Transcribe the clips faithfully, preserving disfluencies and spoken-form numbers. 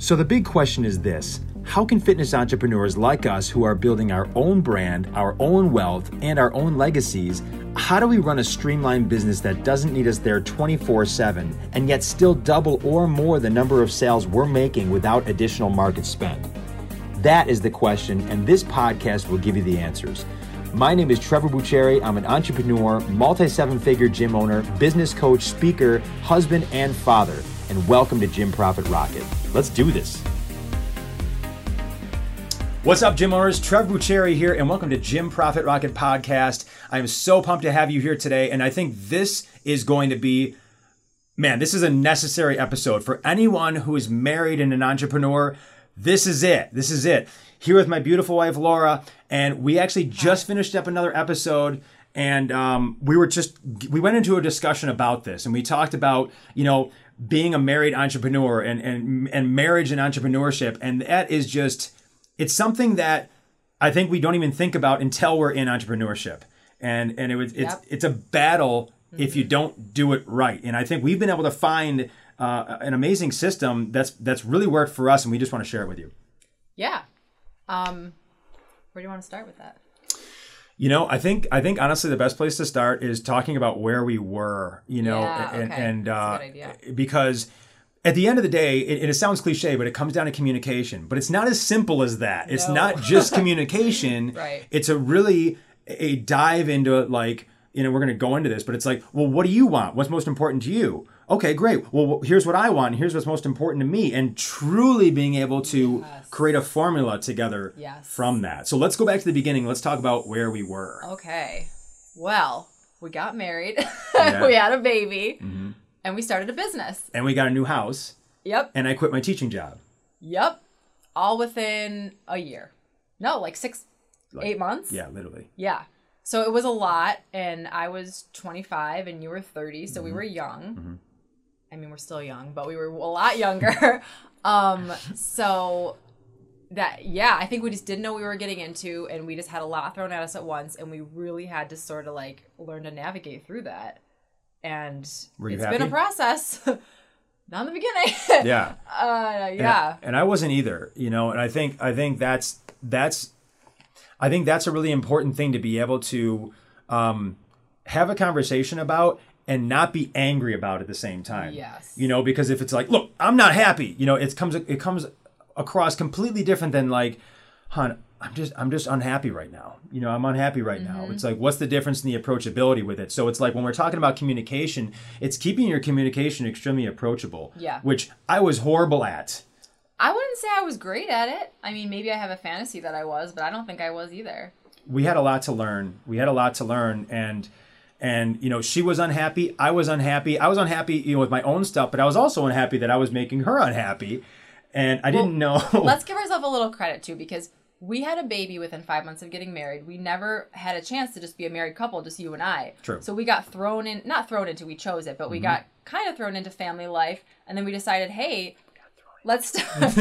So the big question is this: how can fitness entrepreneurs like us who are building our own brand, our own wealth, and our own legacies, how do we run a streamlined business that doesn't need us there twenty-four seven and yet still double or more the number of sales we're making without additional market spend? That is the question, and this podcast will give you the answers. My name is Trevor Buccieri. I'm an entrepreneur, multi-seven-figure gym owner, business coach, speaker, husband, and father. And welcome to Gym Profit Rocket. Let's do this. What's up, gym owners? Trevor Buccieri here, and welcome to Gym Profit Rocket Podcast. I am so pumped to have you here today, and I think this is going to be, man, this is a necessary episode for anyone who is married and an entrepreneur. This is it. This is it. Here with my beautiful wife, Laura, and we actually just finished up another episode. And um, we were just, we went into a discussion about this, and we talked about, you know, being a married entrepreneur and, and, and marriage and entrepreneurship. And that is just, it's something that I think we don't even think about until we're in entrepreneurship. And, and it was, it's, yep. it's a battle mm-hmm. if you don't do it right. And I think we've been able to find uh, an amazing system that's, that's really worked for us. And we just want to share it with you. Yeah. Um, where do you want to start with that? You know, I think I think honestly the best place to start is talking about where we were, you know, yeah, and, okay. and uh, because at the end of the day, it, and it sounds cliche, but it comes down to communication. But it's not as simple as that. No. It's not just communication. Right. It's a really a dive into like, you know, we're going to go into this, but it's like, well, what do you want? What's most important to you? Okay, great. Well, here's what I want. Here's what's most important to me. And truly being able to yes. create a formula together yes. from that. So let's go back to the beginning. Let's talk about where we were. Okay. Well, we got married. Yeah. We had a baby. Mm-hmm. And we started a business. And we got a new house. Yep. And I quit my teaching job. Yep. All within a year. No, like six, like, eight months. Yeah, literally. Yeah. So it was a lot. And I was twenty-five and you were thirty. So mm-hmm. we were young. Mm-hmm. I mean, we're still young, but we were a lot younger. um, so that, yeah, I think we just didn't know what we were getting into, and we just had a lot thrown at us at once, and we really had to sort of like learn to navigate through that. And were you it's happy? Been a process. Not in the beginning. Yeah. Uh, yeah. And I, and I wasn't either, you know, and I think, I think that's, that's, I think that's a really important thing to be able to um, have a conversation about. And not be angry about it at the same time. Yes. You know, because if it's like, look, I'm not happy. You know, it comes it comes across completely different than like, hon, I'm just I'm just unhappy right now. You know, I'm unhappy right mm-hmm. now. It's like, what's the difference in the approachability with it? So it's like when we're talking about communication, it's keeping your communication extremely approachable. Yeah. Which I was horrible at. I wouldn't say I was great at it. I mean, maybe I have a fantasy that I was, but I don't think I was either. We had a lot to learn. We had a lot to learn, and. And, you know, she was unhappy. I was unhappy. I was unhappy, you know, with my own stuff, but I was also unhappy that I was making her unhappy. And I well, didn't know. Let's give ourselves a little credit, too, because we had a baby within five months of getting married. We never had a chance to just be a married couple, just you and I. True. So we got thrown in, not thrown into, we chose it, but we mm-hmm. got kind of thrown into family life. And then we decided, hey, let's start.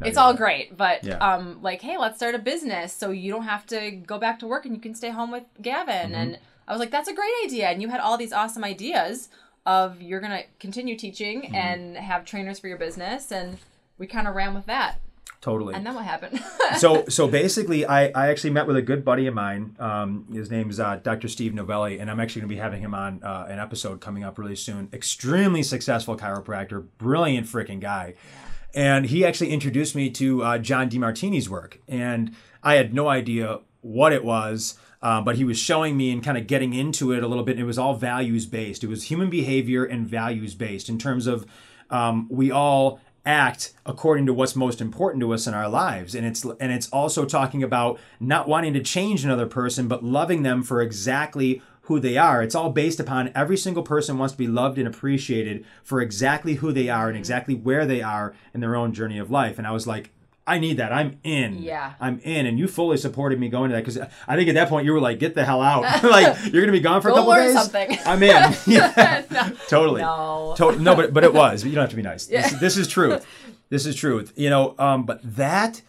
No, it's all great, but yeah. um, like, hey, let's start a business so you don't have to go back to work and you can stay home with Gavin. Mm-hmm. And I was like, that's a great idea. And you had all these awesome ideas of you're going to continue teaching mm-hmm. and have trainers for your business. And we kind of ran with that. Totally. And then what happened? so so basically, I, I actually met with a good buddy of mine. Um, his name is uh, Doctor Steve Novelli, and I'm actually going to be having him on uh, an episode coming up really soon. Extremely successful chiropractor, brilliant freaking guy. Yeah. And he actually introduced me to uh, John DeMartini's work. And I had no idea what it was, uh, but he was showing me and kind of getting into it a little bit. And it was all values-based. It was human behavior and values-based in terms of um, we all act according to what's most important to us in our lives. And it's and it's also talking about not wanting to change another person, but loving them for exactly who they are. It's all based upon every single person wants to be loved and appreciated for exactly who they are and exactly where they are in their own journey of life. And I was like, I need that. I'm in. Yeah. I'm in. And you fully supported me going to that because I think at that point you were like, get the hell out. Like, you're going to be gone for a couple days? Something. I'm in. Yeah. No. Totally. No. To- no, but but it was. You don't have to be nice. Yeah. This, this is truth. This is truth. You know, um, but that,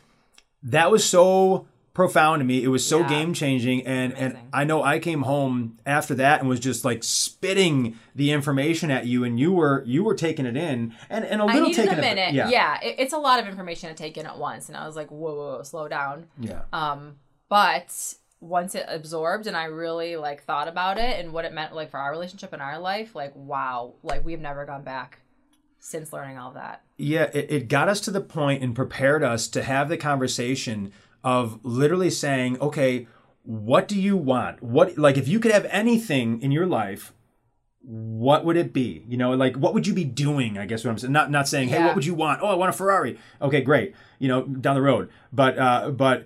that was so profound to me. It was so yeah. game changing. And, and I know I came home after that and was just like spitting the information at you, and you were, you were taking it in and, and a little I needed taken a minute. It, yeah. yeah it, it's a lot of information to take in at once. And I was like, whoa, whoa, whoa, slow down. Yeah. Um, but once it absorbed and I really like thought about it and what it meant like for our relationship and our life, like, wow, like we've never gone back since learning all that. Yeah. It, it got us to the point and prepared us to have the conversation of literally saying, okay, what do you want? What, like, if you could have anything in your life, what would it be? You know, like, what would you be doing? I guess what I'm saying, not, not saying, yeah. hey, what would you want? Oh, I want a Ferrari. Okay, great. You know, down the road. But, uh, but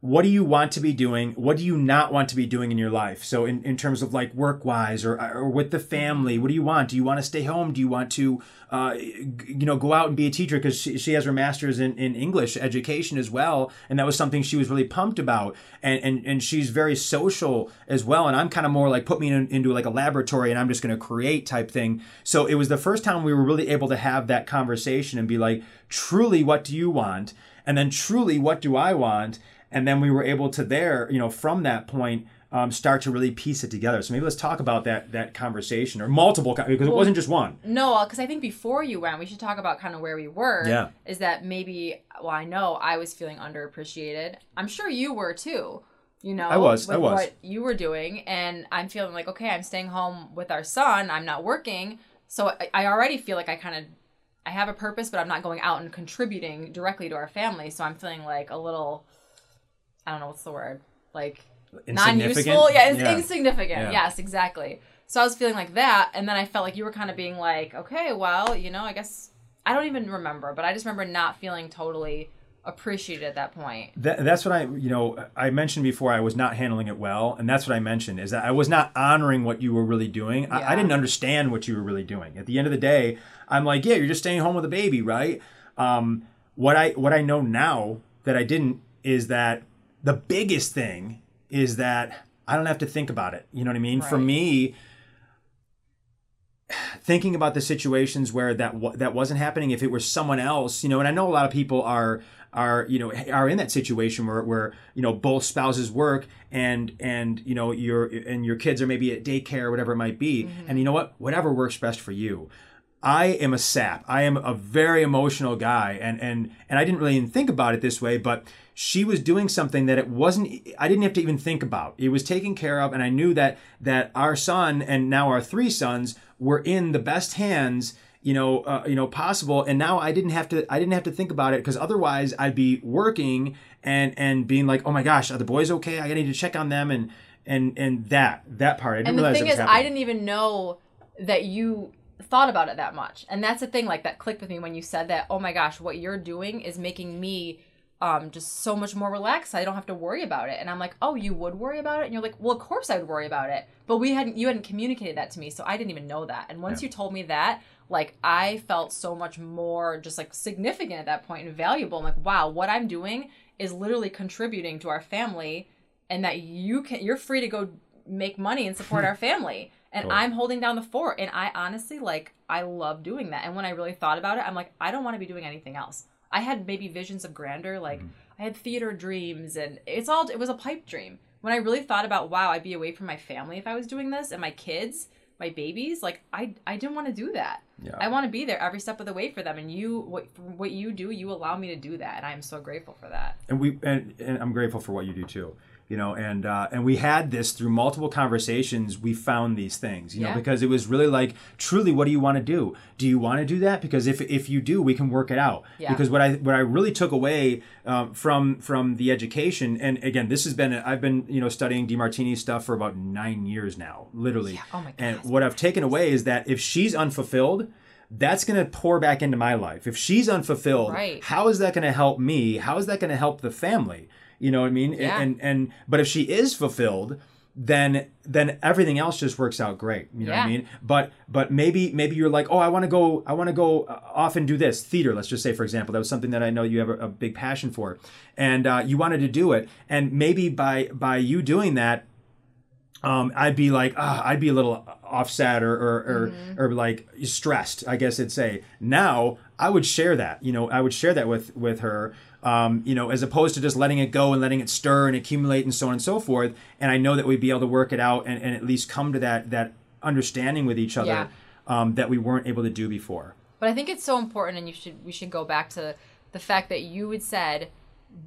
what do you want to be doing? What do you not want to be doing in your life? So in, in terms of like work-wise or, or with the family, what do you want? Do you want to stay home? Do you want to, uh, you know, go out and be a teacher? Because she, she has her master's in, in English education as well. And that was something she was really pumped about. And and, and she's very social as well. And I'm kind of more like, put me in, into like a laboratory and I'm just going to create type thing. So it was the first time we were really able to have that conversation and be like, truly, what do you want? And then truly, what do I want? And then we were able to there, you know, from that point, um, start to really piece it together. So maybe let's talk about that that conversation or multiple, because well, it wasn't just one. No, because I think before you went, we should talk about kind of where we were. Yeah. Is that maybe, well, I know I was feeling underappreciated. I'm sure you were too, you know. I was, with I was. What you were doing. And I'm feeling like, okay, I'm staying home with our son. I'm not working. So I, I already feel like I kind of, I have a purpose, but I'm not going out and contributing directly to our family. So I'm feeling like a little... I don't know what's the word, like non-useful. Yeah, it's yeah. insignificant. Yeah. Yes, exactly. So I was feeling like that. And then I felt like you were kind of being like, okay, well, you know, I guess I don't even remember, but I just remember not feeling totally appreciated at that point. That, that's what I, you know, I mentioned before I was not handling it well. And that's what I mentioned is that I was not honoring what you were really doing. Yeah. I, I didn't understand what you were really doing. At the end of the day, I'm like, yeah, you're just staying home with a baby, right? Um, what I, what I know now that I didn't is that the biggest thing is that I don't have to think about it. You know what I mean? Right. For me, thinking about the situations where that w- that wasn't happening, if it were someone else, you know, and I know a lot of people are are you know are in that situation where where you know both spouses work and and you know your and your kids are maybe at daycare or whatever it might be, mm-hmm. and you know what, whatever works best for you. I am a sap. I am a very emotional guy, and and and I didn't really even think about it this way, but she was doing something that it wasn't, I didn't have to even think about. It was taken care of, and I knew that that our son and now our three sons were in the best hands, you know, uh, you know, possible. And now I didn't have to I didn't have to think about it, because otherwise I'd be working and and being like, oh my gosh, are the boys okay? I need to check on them, and and and that that part. I didn't and the realize thing that was is, happening. I didn't even know that you thought about it that much. And that's the thing, like that clicked with me when you said that, oh my gosh, what you're doing is making me um just so much more relaxed. I don't have to worry about it. And I'm like, oh, you would worry about it? And you're like, well, of course I would worry about it. But we hadn't, you hadn't communicated that to me, so I didn't even know that. And once yeah. you told me that, like I felt so much more just like significant at that point and valuable. I'm like, wow, what I'm doing is literally contributing to our family, and that you can, you're free to go make money and support our family. And cool. I'm holding down the fort. And I honestly, like, I love doing that. And when I really thought about it, I'm like, I don't want to be doing anything else. I had maybe visions of grandeur. Like, mm. I had theater dreams. And it's all, it was a pipe dream. When I really thought about, wow, I'd be away from my family if I was doing this. And my kids, my babies, like, I, I didn't want to do that. Yeah. I want to be there every step of the way for them. And you, what what you do, you allow me to do that. And I'm so grateful for that. And we and, and I'm grateful for what you do, too. You know, and uh, and we had this through multiple conversations. We found these things, you yeah. know, because it was really like, truly, what do you want to do? Do you want to do that? Because if if you do, we can work it out. Yeah. Because what I what I really took away um, from from the education, and again, this has been, I've been, you know, studying DeMartini's stuff for about nine years now, literally. Yeah. Oh my gosh. And what I've taken away is that if she's unfulfilled, that's going to pour back into my life. If she's unfulfilled, right. how is that going to help me? How is that going to help the family? You know what I mean? Yeah. And, and, but if she is fulfilled, then, then everything else just works out great. You know yeah. what I mean? But, but maybe, maybe you're like, oh, I want to go, I want to go off and do this theater. Let's just say, for example, that was something that I know you have a, a big passion for, and uh, you wanted to do it. And maybe by, by you doing that, um, I'd be like, ah, I'd be a little offset or or, or, mm-hmm. or like stressed, I guess it'd say. Now I would share that, you know, I would share that with with her, um, you know, as opposed to just letting it go and letting it stir and accumulate and so on and so forth. And I know that we'd be able to work it out and, and at least come to that that understanding with each other yeah. um, that we weren't able to do before. But I think it's so important, and you should we should go back to the fact that you had said,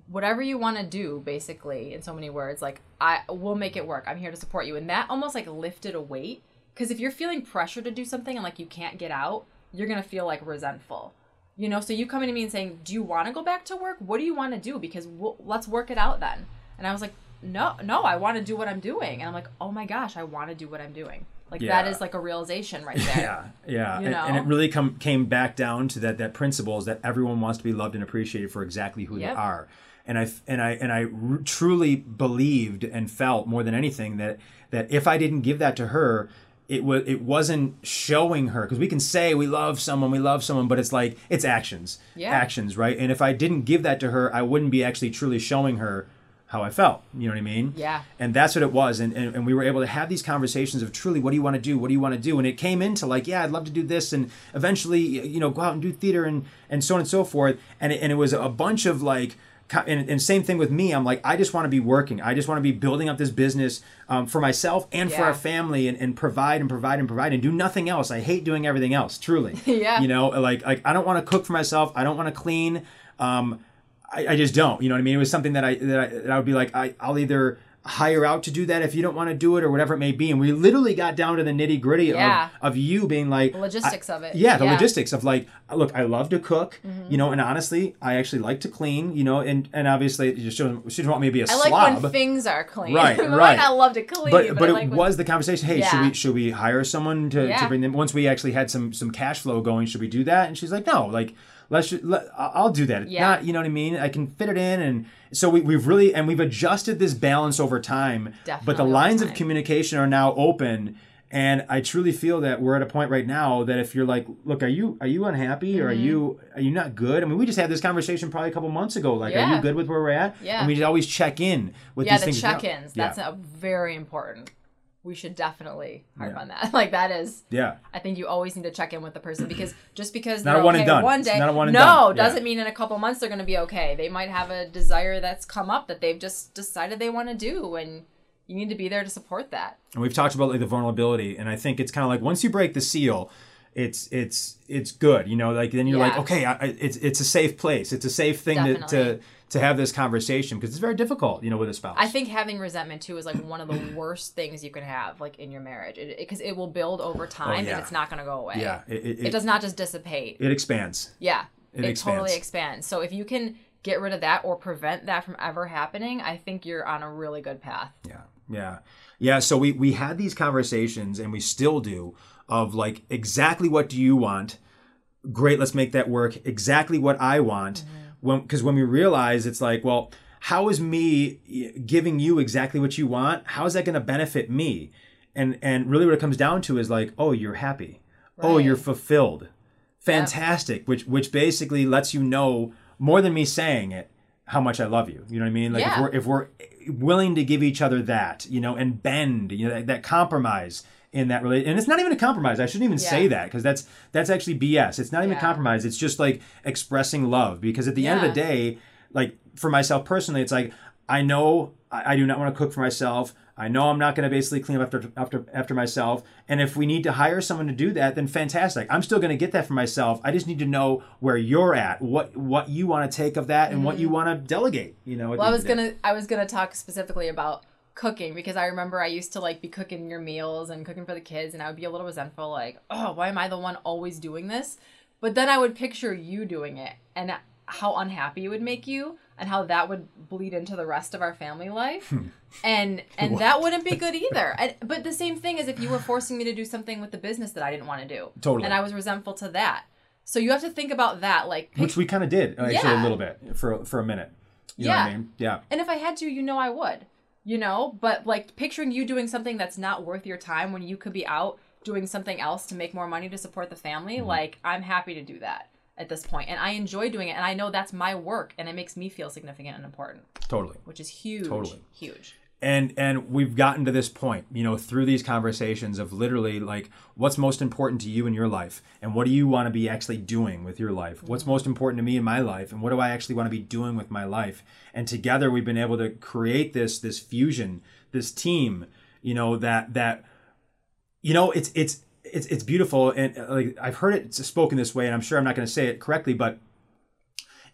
whatever you want to do, basically, in so many words, like, I will make it work. I'm here to support you. And that almost like lifted a weight, because if you're feeling pressure to do something and like you can't get out, you're going to feel like resentful, you know? So you coming to me and saying, do you want to go back to work? What do you want to do? Because we'll, let's work it out then. And I was like, no, no, I want to do what I'm doing. And I'm like, oh my gosh, I want to do what I'm doing. Like yeah. that is like a realization right there. Yeah, yeah. You know? and, and it really come, came back down to that that principle is that everyone wants to be loved and appreciated for exactly who yep. they are. And I and I and I r- truly believed and felt more than anything that that if I didn't give that to her, it was it wasn't showing her, because we can say we love someone, we love someone, but it's like it's actions, yeah. actions, right? And if I didn't give that to her, I wouldn't be actually truly showing her how I felt, you know what I mean? Yeah. And that's what it was. And, and and we were able to have these conversations of truly, what do you want to do? What do you want to do? And it came into like, yeah, I'd love to do this and eventually, you know, go out and do theater and, and so on and so forth. And it, and it was a bunch of like, and, and same thing with me. I'm like, I just want to be working. I just want to be building up this business um, for myself and yeah. for our family and, and provide and provide and provide and do nothing else. I hate doing everything else, truly. yeah. You know, like, like I don't want to cook for myself. I don't want to clean. Um, I, I just don't, you know what I mean? It was something that I that I, that I would be like, I, I'll either hire out to do that if you don't want to do it or whatever it may be. And we literally got down to the nitty gritty yeah. of, of you being like... The logistics I, of it. Yeah, the yeah. logistics of like, look, I love to cook, mm-hmm. you know, and honestly, I actually like to clean, you know, and, and obviously it just shows, she doesn't want me to be a I slob. I like when things are clean. Right, right. Like, I love to clean. But, but, but it like was when... the conversation, hey, yeah. should we should we hire someone to, yeah. to bring them? Once we actually had some some cash flow going, should we do that? And she's like, no, like... Let's just, let, I'll do that. Yeah. Not, you know what I mean? I can fit it in. And so we, we've really, and we've adjusted this balance over time. Definitely but the lines of communication are now open. And I truly feel that we're at a point right now that if you're like, look, are you are you unhappy or mm-hmm. are you are you not good? I mean, we just had this conversation probably a couple months ago. Like, yeah. are you good with where we're at? Yeah. And we just always check in with yeah, these the things. Yeah, the check-ins. That's yeah. a very important. We should definitely harp yeah. on that. Like that is, yeah. I think you always need to check in with the person because just because they're not a one okay and done. One day, not a one and no, done. Yeah. doesn't mean in a couple months they're going to be okay. They might have a desire that's come up that they've just decided they want to do, and you need to be there to support that. And we've talked about like the vulnerability, and I think it's kind of like once you break the seal, it's it's it's good, you know. Like then you're yeah. like, okay, I, it's it's a safe place. It's a safe thing to, to to have this conversation because it's very difficult, you know, with a spouse. I think having resentment too is like one of the worst things you can have like in your marriage because it, it, it will build over time oh, yeah. and it's not going to go away. Yeah, it, it, it does not just dissipate. It expands. Yeah, it, it expands. Totally expands. So if you can get rid of that or prevent that from ever happening, I think you're on a really good path. Yeah, yeah, yeah. So we we had these conversations and we still do of like exactly what do you want? Great, let's make that work. Exactly what I want. Mm-hmm. Because when, when we realize it's like, well, how is me giving you exactly what you want? How is that going to benefit me? And and really what it comes down to is like, oh, you're happy. Right. Oh, you're fulfilled. Fantastic. Yep. Which which basically lets you know more than me saying it, how much I love you. You know what I mean? Like yeah. if we're if we're willing to give each other that, you know, and bend, you know, that, that compromise in that relationship. And it's not even a compromise. I shouldn't even yeah. say that because that's that's actually B S. It's not even yeah. compromise. It's just like expressing love because at the yeah. end of the day, like for myself personally, it's like I know I, I do not want to cook for myself. I know I'm not going to basically clean up after after after myself. And if we need to hire someone to do that, then fantastic. I'm still going to get that for myself. I just need to know where you're at, what what you want to take of that, and mm-hmm. what you want to delegate. You know. Well, I was gonna I was gonna talk specifically about cooking because I remember I used to like be cooking your meals and cooking for the kids and I would be a little resentful like, oh, why am I the one always doing this? But then I would picture you doing it and how unhappy it would make you and how that would bleed into the rest of our family life. Hmm. And and what? That wouldn't be good either. And, but the same thing is if you were forcing me to do something with the business that I didn't want to do. Totally. And I was resentful to that. So you have to think about that. like pick- Which we kind of did actually yeah. a little bit for, for a minute. You yeah. know what I mean? Yeah. And if I had to, you know I would. You know, but like picturing you doing something that's not worth your time when you could be out doing something else to make more money to support the family, mm-hmm. like I'm happy to do that at this point. And I enjoy doing it. And I know that's my work and it makes me feel significant and important. Totally. Which is huge. Totally. Huge. And and we've gotten to this point, you know, through these conversations of literally like, what's most important to you in your life? And what do you want to be actually doing with your life? What's most important to me in my life? And what do I actually want to be doing with my life? And together we've been able to create this this fusion, this team, you know, that that, you know, it's it's it's it's beautiful. And like I've heard it spoken this way, and I'm sure I'm not going to say it correctly, but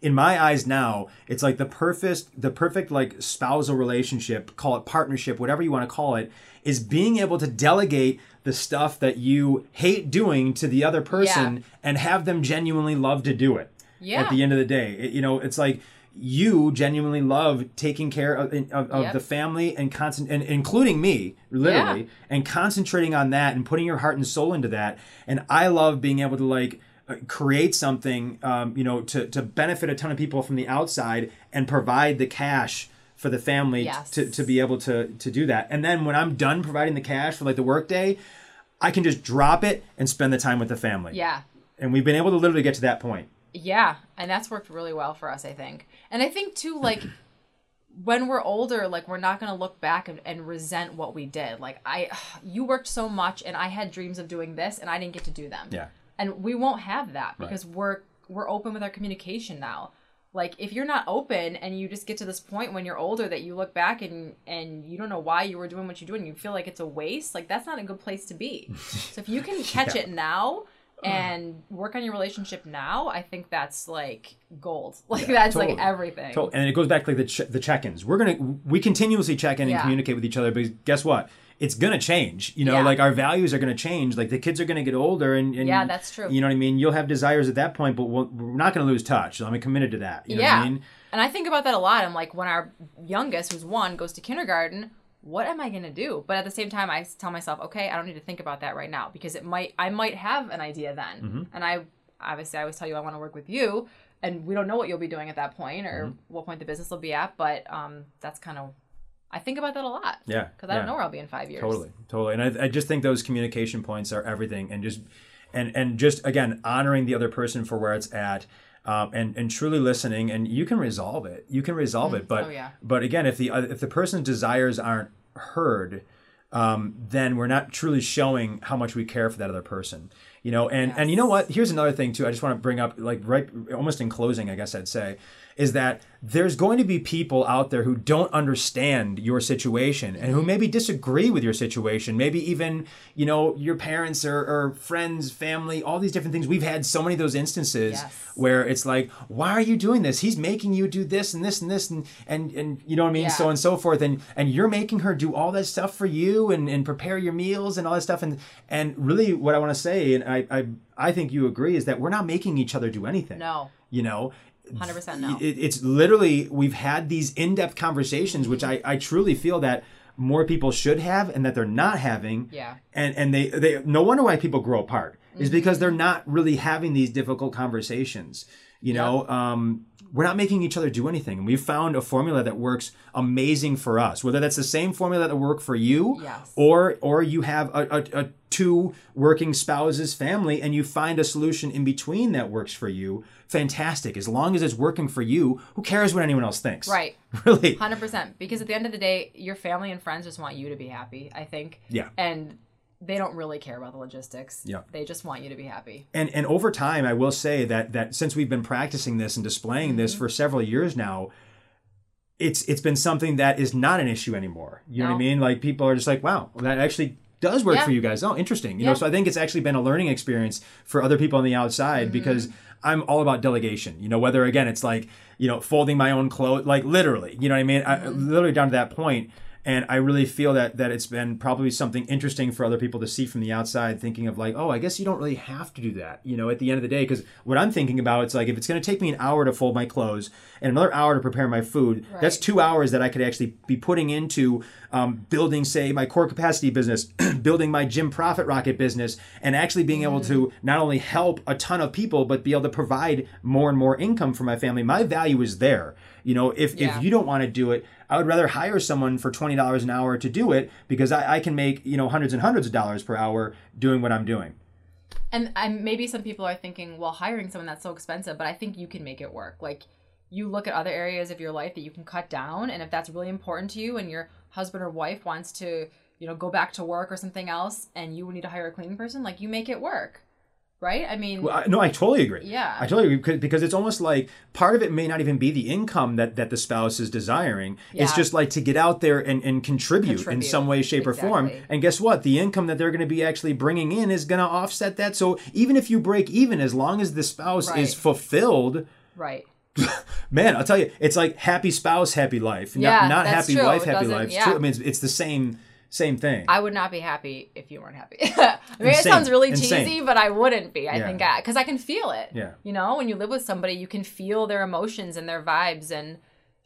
in my eyes now, it's like the perfect, the perfect like spousal relationship, call it partnership, whatever you want to call it, is being able to delegate the stuff that you hate doing to the other person yeah. and have them genuinely love to do it. Yeah. At the end of the day, it, you know, it's like you genuinely love taking care of of, of yep. the family and constant, and including me, literally, yeah. and concentrating on that and putting your heart and soul into that. And I love being able to like create something, um, you know, to, to benefit a ton of people from the outside and provide the cash for the family yes. to, to be able to, to do that. And then when I'm done providing the cash for like the work day, I can just drop it and spend the time with the family. Yeah. And we've been able to literally get to that point. Yeah. And that's worked really well for us, I think. And I think too, like when we're older, like we're not going to look back and, and resent what we did. Like I, you worked so much and I had dreams of doing this and I didn't get to do them. Yeah. And we won't have that because right. we're we're open with our communication now. Like if you're not open and you just get to this point when you're older that you look back and, and you don't know why you were doing what you're doing, you feel like it's a waste, like that's not a good place to be. So if you can catch yeah. it now and work on your relationship now, I think that's like gold. Like yeah, that's totally. Like everything. Totally. And it goes back to like the, ch- the check-ins. We're going to, we continuously check in yeah. and communicate with each other, but guess what? It's going to change, you know, yeah. like our values are going to change. Like the kids are going to get older and, and yeah, that's true. You know what I mean? You'll have desires at that point, but we'll, we're not going to lose touch. I'm committed to that. You know yeah. what I mean? And I think about that a lot. I'm like, when our youngest, who's one, goes to kindergarten, what am I going to do? But at the same time, I tell myself, okay, I don't need to think about that right now because it might, I might have an idea then. Mm-hmm. And I, obviously I always tell you, I want to work with you and we don't know what you'll be doing at that point or mm-hmm. what point the business will be at. But um, that's kind of, I think about that a lot. Yeah. Because I don't yeah. know where I'll be in five years. Totally. Totally. And I, I just think those communication points are everything. And just, and, and just again, honoring the other person for where it's at um, and, and truly listening. And you can resolve it. You can resolve mm-hmm. it. But, oh, yeah. but again, if the, if the person's desires aren't heard, um, then we're not truly showing how much we care for that other person. You know, and, yes. and you know what? Here's another thing too. I just want to bring up, like, right, almost in closing, I guess I'd say, is that there's going to be people out there who don't understand your situation and who maybe disagree with your situation. Maybe even, you know, your parents or, or friends, family, all these different things. We've had so many of those instances yes. where it's like, why are you doing this? He's making you do this and this and this and and, and you know what I mean? Yeah. So and so forth. And and you're making her do all that stuff for you and, and prepare your meals and all that stuff. And and really what I want to say, and I, I I think you agree, is that we're not making each other do anything. No. You know? one hundred percent no. It, it's literally, we've had these in-depth conversations, which I, I truly feel that more people should have and that they're not having. Yeah. And and they, they no wonder why people grow apart mm-hmm. is because they're not really having these difficult conversations. You yep. know, um, we're not making each other do anything. And we've found a formula that works amazing for us, whether that's the same formula that worked for you yes. or or you have a, a, a two working spouses family and you find a solution in between that works for you. Fantastic. As long as it's working for you, who cares what anyone else thinks? Right. Really. one hundred percent. Because at the end of the day, your family and friends just want you to be happy, I think. Yeah. And they don't really care about the logistics. Yeah. They just want you to be happy. And and over time, I will say that that since we've been practicing this and displaying mm-hmm. this for several years now, it's it's been something that is not an issue anymore. You no. know what I mean? Like people are just like, wow, that actually does work yeah. for you guys. Oh, interesting. You yeah. know, so I think it's actually been a learning experience for other people on the outside mm-hmm. because I'm all about delegation, you know, whether again, it's like, you know, folding my own clothes, like literally, you know what I mean? Mm-hmm. I, literally down to that point. And I really feel that that it's been probably something interesting for other people to see from the outside, thinking of like, oh, I guess you don't really have to do that, you know, at the end of the day. Because what I'm thinking about, it's like, if it's going to take me an hour to fold my clothes and another hour to prepare my food, right. that's two hours that I could actually be putting into um, building, say, my Core Capacity business, building my Gym Profit Rocket business, and actually being mm-hmm. able to not only help a ton of people, but be able to provide more and more income for my family. My value is there. You know, if, yeah. if you don't want to do it, I would rather hire someone for twenty dollars an hour to do it because I, I can make, you know, hundreds and hundreds of dollars per hour doing what I'm doing. And I'm, maybe some people are thinking, well, hiring someone that's so expensive, but I think you can make it work. Like you look at other areas of your life that you can cut down. And if that's really important to you and you're husband or wife wants to, you know, go back to work or something else, and you need to hire a cleaning person, like you make it work. Right? I mean... Well, I, no, I totally agree. Yeah. I totally agree because it's almost like part of it may not even be the income that, that the spouse is desiring. Yeah. It's just like to get out there and, and contribute, contribute in some way, shape, exactly. or form. And guess what? The income that they're going to be actually bringing in is going to offset that. So even if you break even, as long as the spouse right. is fulfilled... Right. Man, I'll tell you, it's like happy spouse, happy life. Yeah, not not that's happy true. Wife, it happy life. Yeah. True. I mean, it's, it's the same... Same thing. I would not be happy if you weren't happy. I mean, Insane. It sounds really cheesy, Insane. But I wouldn't be. I yeah. think because I, I can feel it. Yeah. You know, when you live with somebody, you can feel their emotions and their vibes, and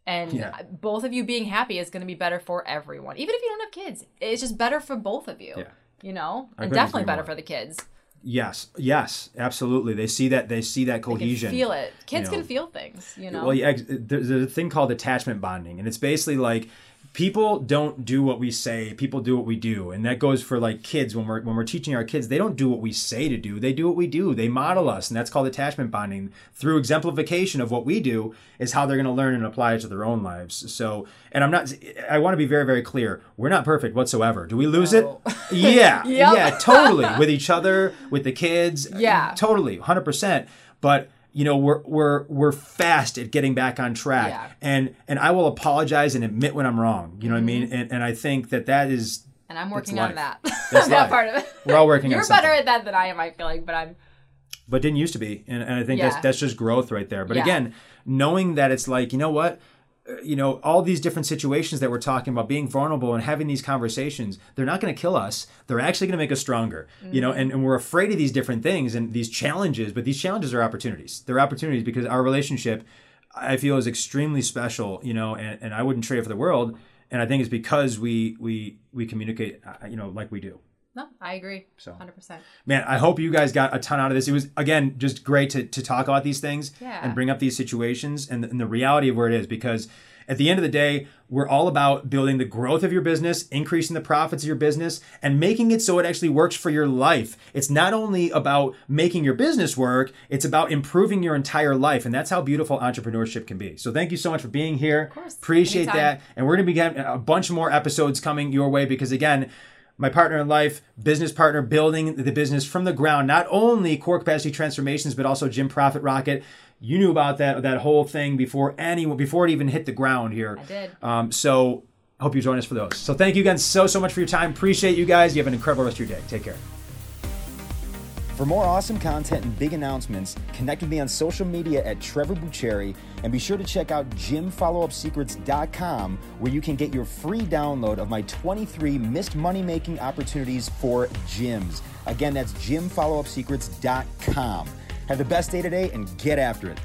and yeah. both of you being happy is going to be better for everyone. Even if you don't have kids, it's just better for both of you. Yeah. You know, I and definitely better more. For the kids. Yes. Yes. Absolutely. They see that. They see that cohesion. They can feel it. Kids you know. Can feel things. You know. Well, yeah, there's a thing called attachment bonding, and it's basically like people don't do what we say. People do what we do, and that goes for like kids. When we're when we're teaching our kids, they don't do what we say to do. They do what we do. They model us, and that's called attachment bonding. Through exemplification of what we do is how they're going to learn and apply it to their own lives. So, and I'm not. I want to be very very clear. We're not perfect whatsoever. Do we lose oh. it? Yeah. Yep. Yeah. Totally. With each other. With the kids, yeah, totally, one hundred percent. But you know, we're we're we're fast at getting back on track, yeah. and and I will apologize and admit when I'm wrong. You know mm-hmm. what I mean? And and I think that that is. And I'm working on that. That's that part of it. We're all working. You're on something. You're better at that than I am. I feel like, but I'm. But didn't used to be, and and I think yeah. that's that's just growth right there. But yeah. again, knowing that it's like you know what. You know, all these different situations that we're talking about, being vulnerable and having these conversations, they're not going to kill us. They're actually going to make us stronger, mm-hmm. you know, and, and we're afraid of these different things and these challenges, but these challenges are opportunities. They're opportunities because our relationship, I feel, is extremely special, you know, and, and I wouldn't trade it for the world. And I think it's because we we we communicate, you know, like we do. No, I agree. So, one hundred percent. Man, I hope you guys got a ton out of this. It was, again, just great to, to talk about these things yeah. and bring up these situations and the, and the reality of where it is. Because at the end of the day, we're all about building the growth of your business, increasing the profits of your business, and making it so it actually works for your life. It's not only about making your business work, it's about improving your entire life. And that's how beautiful entrepreneurship can be. So thank you so much for being here. Of course. Appreciate Anytime. That. And we're going to be getting a bunch more episodes coming your way because, again, my partner in life, business partner, building the business from the ground, not only Core Capacity Transformations, but also Gym Profit Rocket. You knew about that that whole thing before anyone, before it even hit the ground here. I did. Um, so I hope you join us for those. So thank you again so, so much for your time. Appreciate you guys. You have an incredible rest of your day. Take care. For more awesome content and big announcements, connect with me on social media at Trevor Buccieri, and be sure to check out gym follow up secrets dot com where you can get your free download of my twenty-three missed money-making opportunities for gyms. Again, that's gym follow up secrets dot com. Have the best day today and get after it.